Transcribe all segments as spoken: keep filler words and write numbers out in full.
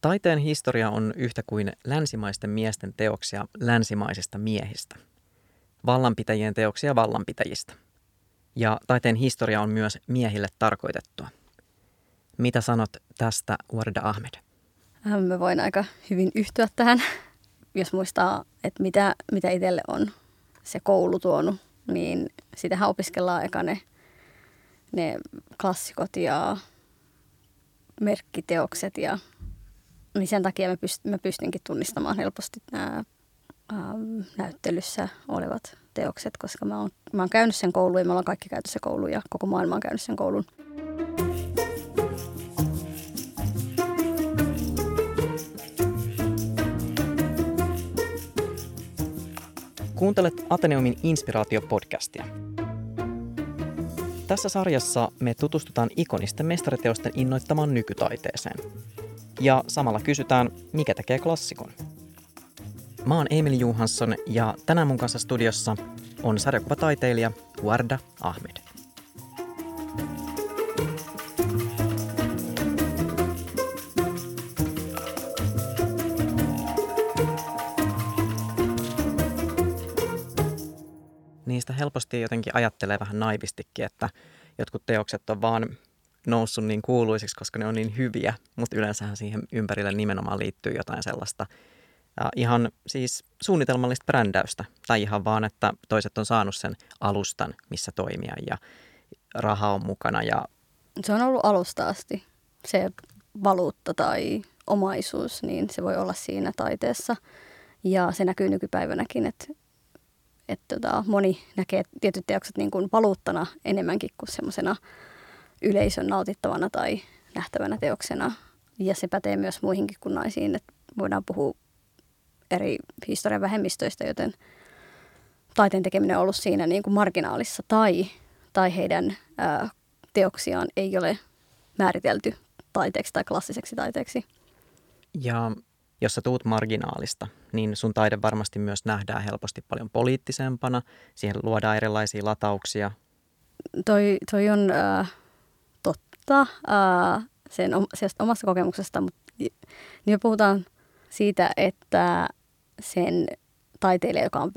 Taiteen historia on yhtä kuin länsimaisten miesten teoksia länsimaisista miehistä, vallanpitäjien teoksia vallanpitäjistä. Ja taiteen historia on myös miehille tarkoitettua. Mitä sanot tästä, Warda Ahmed? Mä voin aika hyvin yhtyä tähän, jos muistaa, että mitä, mitä itselle on se koulu tuonut, niin sitähän opiskellaan eka ne, ne klassikot ja merkkiteokset ja niin sen takia mä, pyst- mä pystynkin tunnistamaan helposti nämä ähm, näyttelyssä olevat teokset, koska mä oon, mä oon käynyt sen kouluun ja me ollaan kaikki käyty sen kouluun ja koko maailma on käynyt sen koulun. Kuuntelet Ateneumin Inspiraatio-podcastia. Tässä sarjassa me tutustutaan ikonisten mestariteosten innoittamaan nykytaiteeseen. Ja samalla kysytään, mikä tekee klassikon. Mä oon Emil Johansson ja tänään mun kanssa studiossa on sarjakuvataiteilija Warda Ahmed. Niistä helposti jotenkin ajattelee vähän naivistikin, että jotkut teokset on vaan noussut niin kuuluisiksi, koska ne on niin hyviä, mutta yleensähän siihen ympärille nimenomaan liittyy jotain sellaista äh, ihan siis suunnitelmallista brändäystä. Tai ihan vaan, että toiset on saanut sen alustan, missä toimia ja raha on mukana. Ja se on ollut alusta asti. Se valuutta tai omaisuus, niin se voi olla siinä taiteessa. Ja se näkyy nykypäivänäkin, että et tota, moni näkee tietyt teokset niin kuin valuuttana enemmänkin kuin semmoisena yleisön nautittavana tai nähtävänä teoksena. Ja se pätee myös muihinkin kuin naisiin, että voidaan puhua eri historian vähemmistöistä, joten taiteen tekeminen on ollut siinä niin kuin marginaalissa tai, tai heidän ää, teoksiaan ei ole määritelty taiteeksi tai klassiseksi taiteeksi. Ja jos sä tuut marginaalista, niin sun taide varmasti myös nähdään helposti paljon poliittisempana. Siihen luodaan erilaisia latauksia. Toi, toi on... Ää, sen omasta kokemuksesta, mutta niin puhutaan siitä, että sen taiteilija, joka on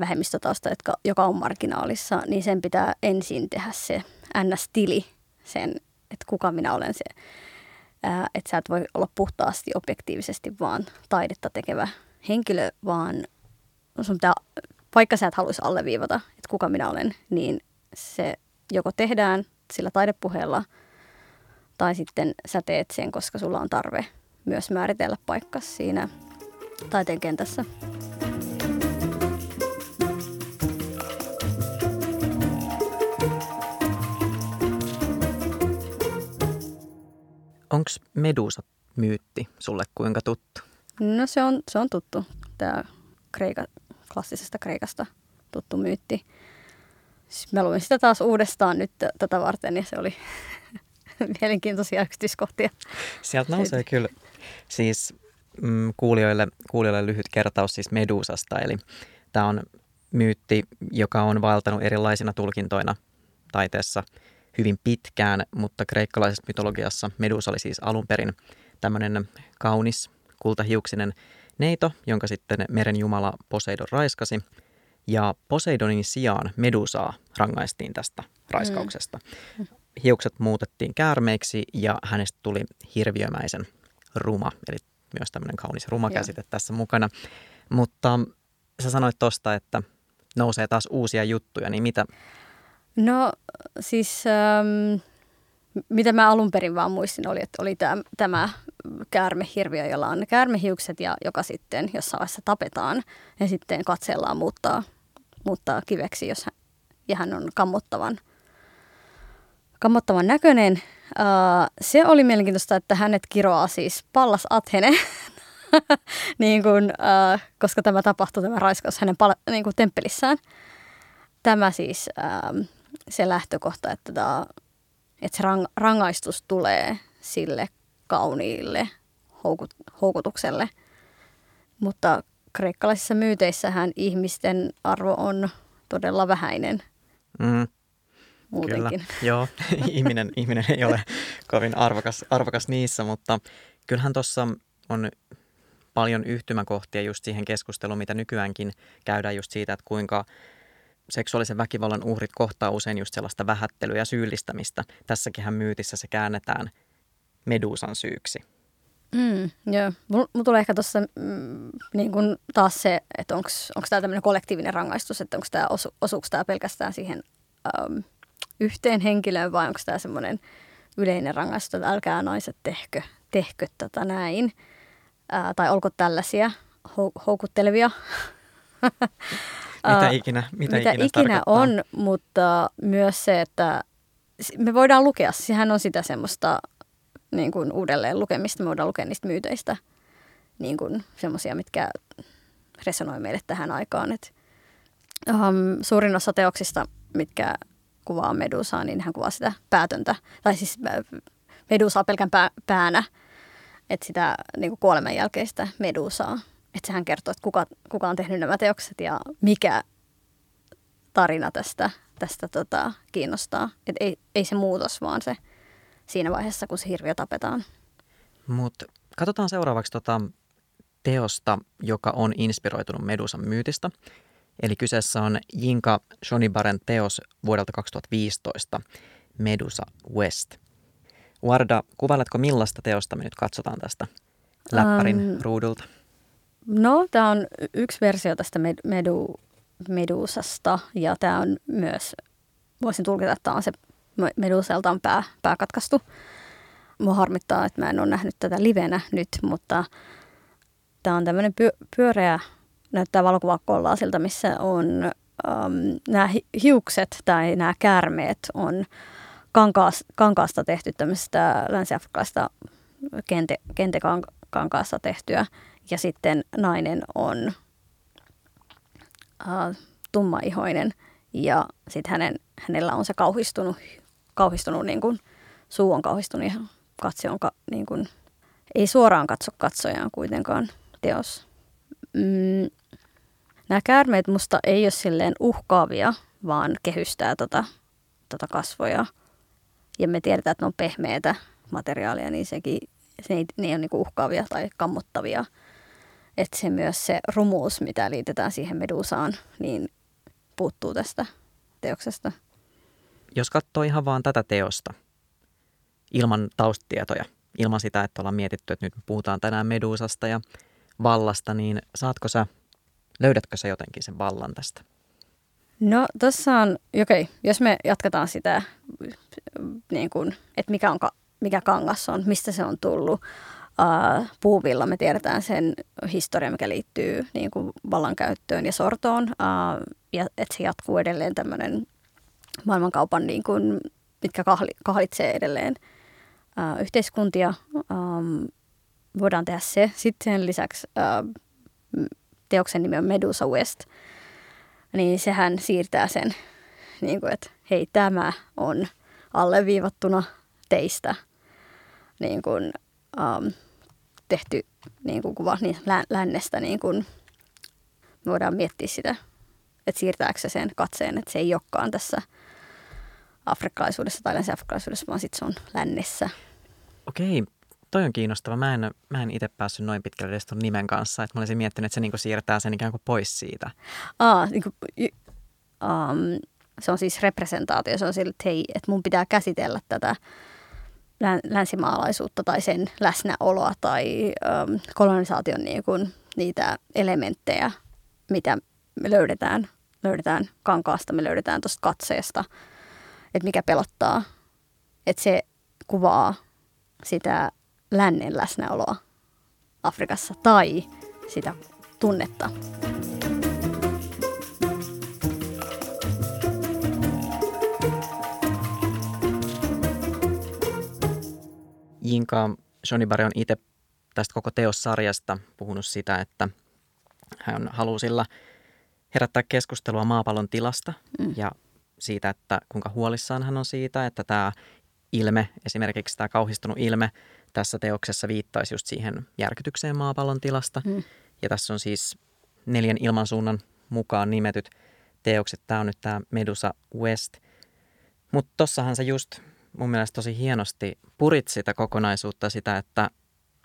vähemmistötausta, joka on marginaalissa, niin sen pitää ensin tehdä se ns-tili, sen, että kuka minä olen se, että sä et voi olla puhtaasti objektiivisesti vaan taidetta tekevä henkilö, vaan sun pitää, vaikka sä et haluaisi alleviivata, että kuka minä olen, niin se joko tehdään sillä taidepuheella, tai sitten sä teet sen, koska sulla on tarve myös määritellä paikka siinä taiteen kentässä. Onko Medusa-myytti sulle kuinka tuttu? No se on, se on tuttu, tämä kreika, klassisesta Kreikasta tuttu myytti. Mä luin sitä taas uudestaan nyt tätä varten ja se oli mielenkiintoisia yksityiskohtia. Sieltä nousee kyllä siis mm, kuulijoille, kuulijoille lyhyt kertaus siis Medusasta. Eli tämä on myytti, joka on vaeltanut erilaisina tulkintoina taiteessa hyvin pitkään, mutta kreikkalaisessa mytologiassa Medusa oli siis alun perin tämmöinen kaunis kultahiuksinen neito, jonka sitten meren jumala Poseidon raiskasi. Ja Poseidonin sijaan Medusaa rangaistiin tästä raiskauksesta. Hiukset muutettiin käärmeiksi ja hänestä tuli hirviömäisen ruma. Eli myös tämmöinen kaunis rumakäsite Joo. tässä mukana. Mutta sä sanoit tosta, että nousee taas uusia juttuja, niin mitä? No siis ähm, mitä mä alun perin vaan muistin oli, että oli tämä, tämä käärmehirviö, jolla on käärmehiukset ja joka sitten jossain vaiheessa tapetaan ja sitten katsellaan muuttaa. muuttaa kiveksi, jos hän, ja hän on kammottavan, kammottavan näköinen. Uh, se oli mielenkiintoista, että hänet kiroaa siis Pallas Athene, niin kuin, uh, koska tämä tapahtui, tämä raiskaus hänen pal- niin kuin temppelissään. Tämä siis uh, se lähtökohta, että, tämä, että se rang- rangaistus tulee sille kauniille houkut- houkutukselle, mutta kreikkalaisissa myyteissähän ihmisten arvo on todella vähäinen. Mm. Muutenkin. Kyllä, joo. ihminen, ihminen ei ole kovin arvokas, arvokas niissä, mutta Kyllähän tuossa on paljon yhtymäkohtia just siihen keskusteluun, mitä nykyäänkin käydään just siitä, että kuinka seksuaalisen väkivallan uhrit kohtaa usein just sellaista vähättelyä ja syyllistämistä. Tässäkinhän myytissä se käännetään Medusan syyksi. Mm, joo. Mulla tulee ehkä tuossa mm, niin kun taas se, että onko tämä tämmöinen kollektiivinen rangaistus, että onko tämä osu, osuuko tämä pelkästään siihen äm, yhteen henkilöön vai onko tämä semmoinen yleinen rangaistus, että älkää naiset tehkö, tehkö tätä näin. Ää, tai olko tällaisia hou- houkuttelevia. mitä ikinä, mitä mitä ikinä, ikinä on, mutta myös se, että me voidaan lukea. Sehän on sitä semmoista niin kuin uudelleen lukemista. Me voidaan lukea niistä myyteistä niin kuin semmoisia, mitkä resonoi meille tähän aikaan. Et, um, suurin osa teoksista, mitkä kuvaa Medusaa, niin hän kuvaa sitä päätöntä. Tai siis Medusaa pelkän pää, päänä. Että sitä niin kuin kuoleman jälkeistä Medusaa. Että sehän kertoo, että kuka, kuka on tehnyt nämä teokset ja mikä tarina tästä, tästä tota, kiinnostaa. Että ei, ei se muutos, vaan se siinä vaiheessa, kun se hirviö tapetaan. Mutta katsotaan seuraavaksi tota teosta, joka on inspiroitunut Medusan myytistä. Eli kyseessä on Yinka Shonibaren teos vuodelta kaksituhattaviisitoista, Medusa West. Warda, kuvailetko millaista teosta me nyt katsotaan tästä läppärin um, ruudulta? No, tämä on yksi versio tästä medu, Medusasta ja tämä on myös, voisin tulkita, että tämä on se Meduselta on pää, pää katkaistu. Mua harmittaa, että mä en ole nähnyt tätä livenä nyt, mutta tämä on tämmöinen pyöreä, näyttää valokuvakkollaasilta, missä on um, nämä hiukset tai nämä käärmeet on Kankaas, kankaasta tehty, tämmöistä länsi-afrikkalaista kente, kentekankaasta tehtyä. Ja sitten nainen on äh, tummaihoinen ja sitten hänen, hänellä on se kauhistunut, kauhistunut niin kuin, suu on kauhistunut ja katse on, ka, niin kuin, ei suoraan katso katsojaan kuitenkaan teos. Mm. Nämä käärmeet musta ei ole silleen uhkaavia, vaan kehystää tota, tota kasvoja. Ja me tiedetään, että ne on pehmeätä materiaalia, niin sekin, se ei, ne ei ole niinku uhkaavia tai kammottavia. Että se myös se rumuus, mitä liitetään siihen Medusaan, niin puuttuu tästä teoksesta. Jos katsoo ihan vaan tätä teosta ilman taustatietoja, ilman sitä, että ollaan mietitty, että nyt puhutaan tänään Medusasta ja vallasta, niin saatko sä, löydätkö sä jotenkin sen vallan tästä? No tässä on, okei, okay, jos me jatketaan sitä, niin kuin, että mikä, on, mikä kangas on, mistä se on tullut. Uh, puuvilla me tiedetään sen historia, mikä liittyy niin kuin vallankäyttöön ja sortoon. Uh, ja että se jatkuu edelleen tämmöinen maailmankaupan, niin kuin, mitkä kahli, kahlitsee edelleen uh, yhteiskuntia. Um, voidaan tehdä se. Sitten sen lisäksi uh, teoksen nimi on Medusa West. Niin sehän siirtää sen, niin kuin, että hei, tämä on alleviivattuna teistä niin kuin, ähm, tehty niin kuin kuva niin lä- lännestä. Niin kuin, me voidaan miettiä sitä, että siirtääkö se sen katseen, että se ei olekaan tässä afrikkalaisuudessa tai länsi-afrikkalaisuudessa, vaan sitten se on lännessä. Okei, toi on kiinnostava. Mä en, mä en itse päässyt noin pitkälle edes ton nimen kanssa, että mä olisin miettinyt, että se niin kuin siirtää sen ikään kuin pois siitä. Aa, niin kuin, y- um, se on siis representaatio, se on sillä, että hei, että mun pitää käsitellä tätä länsimaalaisuutta tai sen läsnäoloa tai um, kolonisaation niin kuin, niitä elementtejä, mitä me löydetään, löydetään kankaasta, me löydetään tuosta katseesta, että mikä pelottaa, että se kuvaa sitä lännen läsnäoloa Afrikassa tai sitä tunnetta. Yinka Shonibare on itse tästä koko teossarjasta puhunut sitä, että hän haluaa sillä herättää keskustelua maapallon tilasta mm. ja siitä, että kuinka huolissaan hän on siitä, että tämä ilme, esimerkiksi tämä kauhistunut ilme tässä teoksessa viittaisi just siihen järkytykseen maapallon tilasta. Mm. Ja tässä on siis neljän ilmansuunnan mukaan nimetyt teokset. Tämä on nyt tämä Medusa West. Mutta tossahan se just mun mielestä tosi hienosti purit sitä kokonaisuutta, sitä, että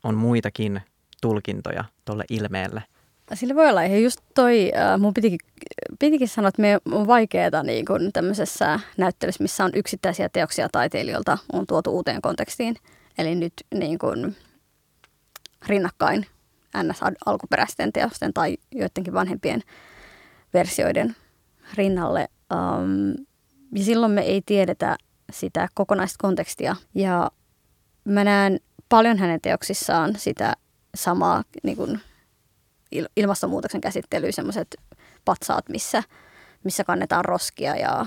on muitakin tulkintoja tuolle ilmeelle? Sillä voi olla. Ja just toi, mun pitikin, pitikin sanoa, että me on vaikeaa niin kun tämmöisessä näyttelyssä, missä on yksittäisiä teoksia taiteilijoilta, on tuotu uuteen kontekstiin. Eli nyt niin kun rinnakkain N S-alkuperäisten teosten tai joidenkin vanhempien versioiden rinnalle. Um, ja silloin me ei tiedetä sitä kokonaista kontekstia. Ja mä näen paljon hänen teoksissaan sitä samaa niin kun ilmastonmuutoksen käsittelyä, semmoiset patsaat, missä, missä kannetaan roskia ja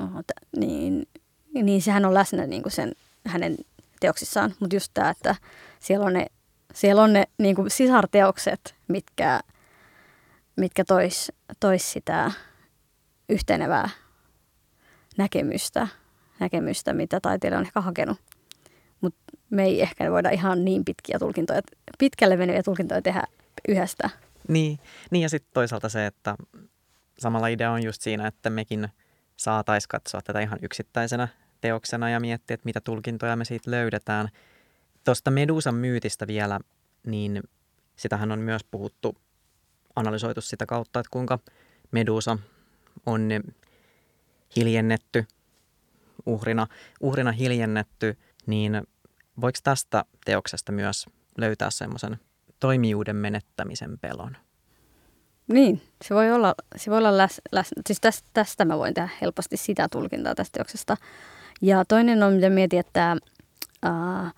um, niin, niin sehän on läsnä niin kuin sen, hänen teoksissaan. Mutta just tämä, että siellä on ne, siellä on ne niin kuin sisarteokset, mitkä, mitkä tois, tois sitä yhtenevää näkemystä, näkemystä mitä taiteilija on ehkä hakenut. Mutta me ei ehkä voida ihan niin pitkiä tulkintoja, pitkälle meneviä tulkintoja tehdä yhdestä. Niin, niin ja sitten toisaalta se, että samalla idea on just siinä, että mekin saataisiin katsoa tätä ihan yksittäisenä teoksena ja miettiä, että mitä tulkintoja me siitä löydetään. Tuosta Medusan myytistä vielä, niin sitähän on myös puhuttu, analysoitu sitä kautta, että kuinka Medusa on hiljennetty, uhrina, uhrina hiljennetty, niin voiko tästä teoksesta myös löytää semmoisen toimijuuden menettämisen pelon? Niin, se voi olla, se voi olla läs, läs, siis tästä, tästä mä voin tehdä helposti sitä tulkintaa tästä teoksesta. Ja toinen on, mitä mietin, että äh,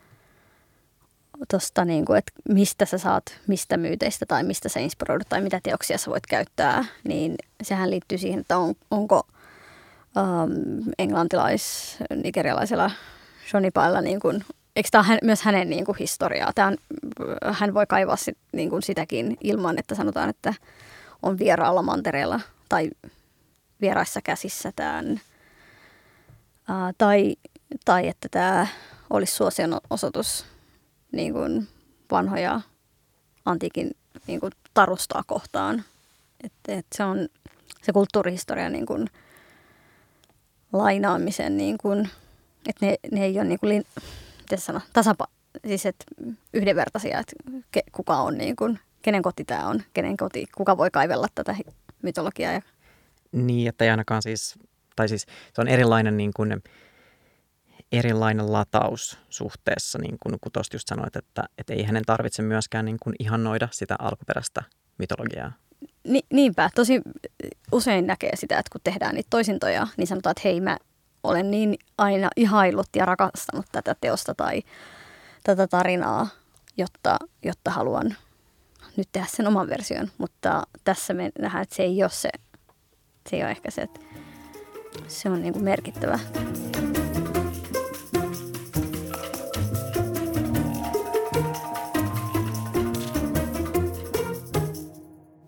tosta niin kuin, että mistä sä saat, mistä myyteistä tai mistä sä inspiroidut tai mitä teoksia sä voit käyttää, niin sehän liittyy siihen, että on, onko ähm, englantilais-nigerialaisella Shonibailla niin kuin, eikö tämä ole myös hänen niin kuin, historiaa? Tämä on, hän voi kaivaa sit, niin kuin, sitäkin ilman, että sanotaan, että on vieraalla mantereella tai vieraissa käsissä tämän. Ää, tai, tai että tämä olisi suosion osoitus niin kuin, vanhoja antiikin niin kuin, tarustaa kohtaan. Et, et se on se kulttuurihistoria niin kuin, lainaamisen, niin kuin, että ne, ne ei ole niin kuin, lin... Miten sanoa? Tasapa, siis et yhdenvertaisia, että ke, kuka on niin kuin, kenen koti tämä on, kenen koti, kuka voi kaivella tätä mytologiaa. Ja... Niin, että ei ainakaan siis, tai siis se on erilainen niin kuin, erilainen lataus suhteessa, niin kuin kun tuosta just sanoit, että, että ei hänen tarvitse myöskään niin kuin ihannoida sitä alkuperäistä mytologiaa. Ni, niinpä, tosi usein näkee sitä, että kun tehdään niitä toisintoja, niin sanotaan, että hei mä olen niin aina ihaillut ja rakastanut tätä teosta tai tätä tarinaa, jotta, jotta haluan nyt tehdä sen oman version. Mutta tässä me nähdään, että se ei ole, se, se ei ole ehkä se, että se on niin kuin merkittävä.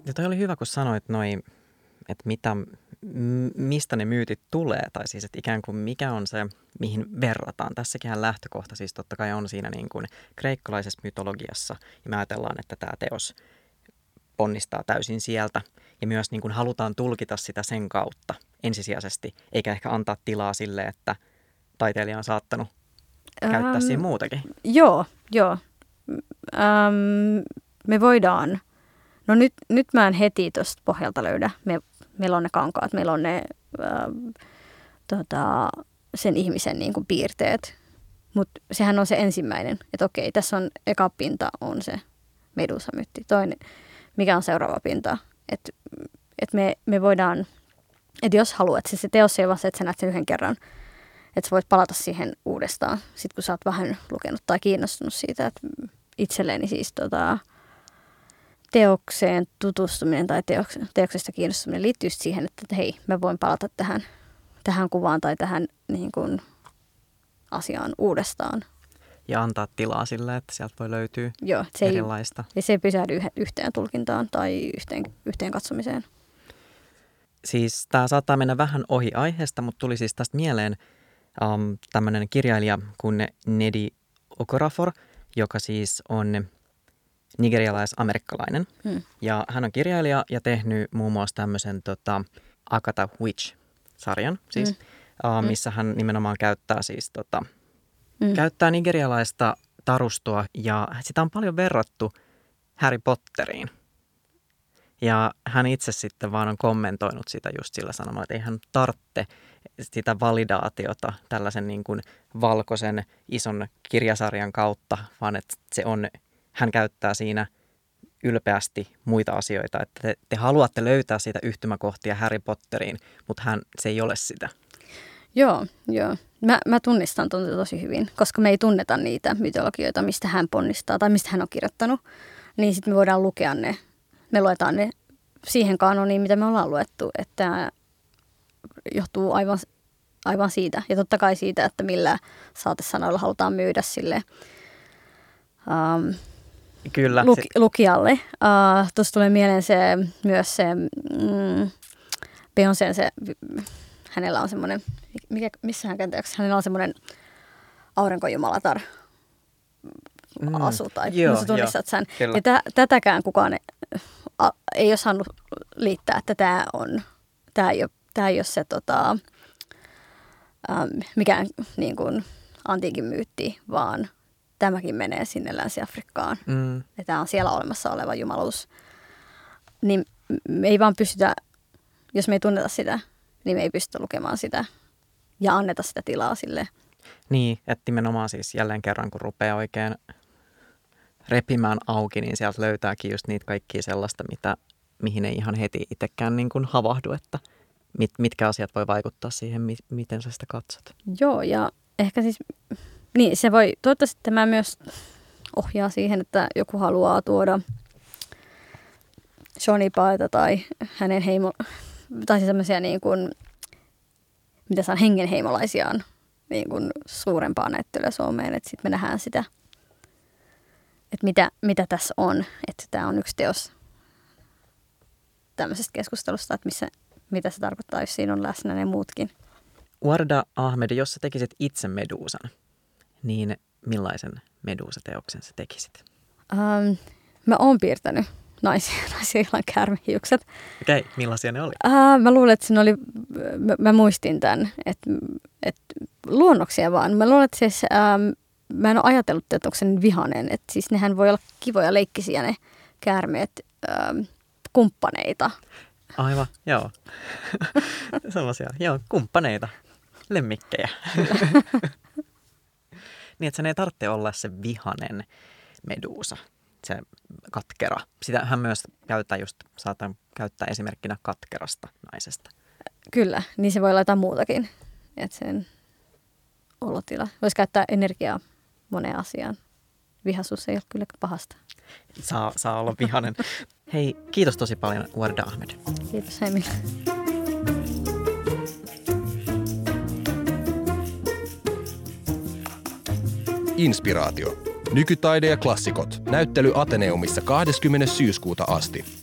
Ja toi oli hyvä, kun sanoit noin, että mitä... mistä ne myytit tulee, tai siis että ikään kuin mikä on se, mihin verrataan. Tässäkin lähtökohta siis totta kai on siinä niin kuin kreikkalaisessa mytologiassa, ja me ajatellaan, että tämä teos ponnistaa täysin sieltä, ja myös niin kuin halutaan tulkita sitä sen kautta ensisijaisesti, eikä ehkä antaa tilaa sille, että taiteilija on saattanut käyttää um, siinä muutakin. Joo, joo. Um, me voidaan. No nyt, nyt mä en heti tuosta pohjalta löydä. Me Meillä on ne kankaat, meillä on ne ää, tota, sen ihmisen niin kuin, piirteet, mutta sehän on se ensimmäinen, että okei, tässä on eka pinta on se medusamyytti. Toinen, mikä on seuraava pinta, että et me, me voidaan, että jos haluat, siis se teos ei ole se, että sä näet sen yhden kerran, että sä voit palata siihen uudestaan, sit kun sä oot vähän lukenut tai kiinnostunut siitä, että itselleeni siis tota... teokseen tutustuminen tai teoksesta kiinnostuminen liittyy siihen, että hei, mä voin palata tähän, tähän kuvaan tai tähän niin kuin, asiaan uudestaan. Ja antaa tilaa sillä, että sieltä voi löytyä Joo, se erilaista. Ei, ja se ei pysähdy yhteen tulkintaan tai yhteen, yhteen katsomiseen. Siis tämä saattaa mennä vähän ohi aiheesta, mutta tuli siis tästä mieleen um, tämmöinen kirjailija kuin Nnedi Okorafor, joka siis on... nigerialais-amerikkalainen. Mm. Ja hän on kirjailija ja tehnyt muun muassa tämmöisen tota, Akata Witch-sarjan, siis, mm. uh, missä hän nimenomaan käyttää, siis, tota, mm. käyttää nigerialaista tarustoa ja sitä on paljon verrattu Harry Potteriin. Ja hän itse sitten vaan on kommentoinut sitä just sillä sanomalla, että ei hän tarvitse sitä validaatiota tällaisen niin kuin valkoisen ison kirjasarjan kautta, vaan että se on, hän käyttää siinä ylpeästi muita asioita. Että te, te haluatte löytää siitä yhtymäkohtia Harry Potteriin, mutta hän, se ei ole sitä. Joo, joo. Mä, mä tunnistan tuon tosi hyvin, koska me ei tunneta niitä mytologioita, mistä hän ponnistaa tai mistä hän on kirjoittanut, niin sitten me voidaan lukea ne. Me luetaan ne siihen kanoniin, mitä me ollaan luettu, että johtuu aivan, aivan siitä. Ja totta kai siitä, että millä saatesanoilla halutaan myydä sille um, Kyllä, luk- se... lukijalle. Uh, Tuossa tulee mieleen se, myös se mm, Beyoncé, se, hänellä on semmoinen, missähän käänteeksi, hänellä on semmoinen aurinkojumalatar asu tai mm, joo, no, sä tunnistat sen. Ja tä, tätäkään kukaan ei, a, ei olisi halunnut liittää, että tämä on, tämä ei ole, tämä ei ole se tota, äm, mikään niin kuin antiikin myytti, vaan tämäkin menee sinne Länsi-Afrikkaan. Mm. Ja tämä on siellä olemassa oleva jumalus. Niin me ei vaan pystytä, jos me ei tunneta sitä, niin me ei pystytä lukemaan sitä ja anneta sitä tilaa sille. Niin, että nimenomaan siis jälleen kerran, kun rupeaa oikein repimään auki, niin sieltä löytääkin just niitä kaikkia sellaista, mitä, mihin ei ihan heti itsekään niin kuin havahdu, että mit, mitkä asiat voi vaikuttaa siihen, mi, miten sä sitä katsot. Joo, ja ehkä siis, niin se voi, toivottavasti tämä myös ohjaa siihen, että joku haluaa tuoda Shonibareta tai hänen heimo, tai siis sellaisia niin kuin, mitä sanon, hengenheimolaisiaan niin kuin suurempaa näyttelyä Suomeen, että sitten me nähdään sitä, että mitä, mitä tässä on, että tämä on yksi teos tämmöisestä keskustelusta, että missä, mitä se tarkoittaa, jos siinä on läsnä ne muutkin. Warda Ahmed, jos sä tekisit itse Medusan, niin millaisen Medusa-teoksen sä tekisit? Um, mä oon piirtänyt naisia, naisia illan käärmehiukset. Okei, okay, millaisia ne oli? Uh, mä luulen, että siinä oli, mä, mä muistin tämän, että, että luonnoksia vaan. Mä luulen, että siis, ähm, mä en ole ajatellut, että onko se vihainen. Että siis nehän voi olla kivoja leikkisiä ne käärmeet ähm, kumppaneita. Aivan, joo. Sellaisia, joo, kumppaneita, lemmikkejä. Niin, että sen ei tarvitse olla se vihainen Medusa, se katkera. Sitähän myös käyttää just, saatan käyttää esimerkkinä katkerasta naisesta. Kyllä, niin se voi olla jotain muutakin, että sen olotila. Voisi käyttää energiaa moneen asiaan. Vihaisuus ei ole kyllä pahasta. Saa, saa olla vihainen. Hei, kiitos tosi paljon Warda Ahmed. Kiitos Emil. Inspiraatio. Nykytaide ja klassikot. Näyttely Atheneumissa kahdeskymmenes syyskuuta asti.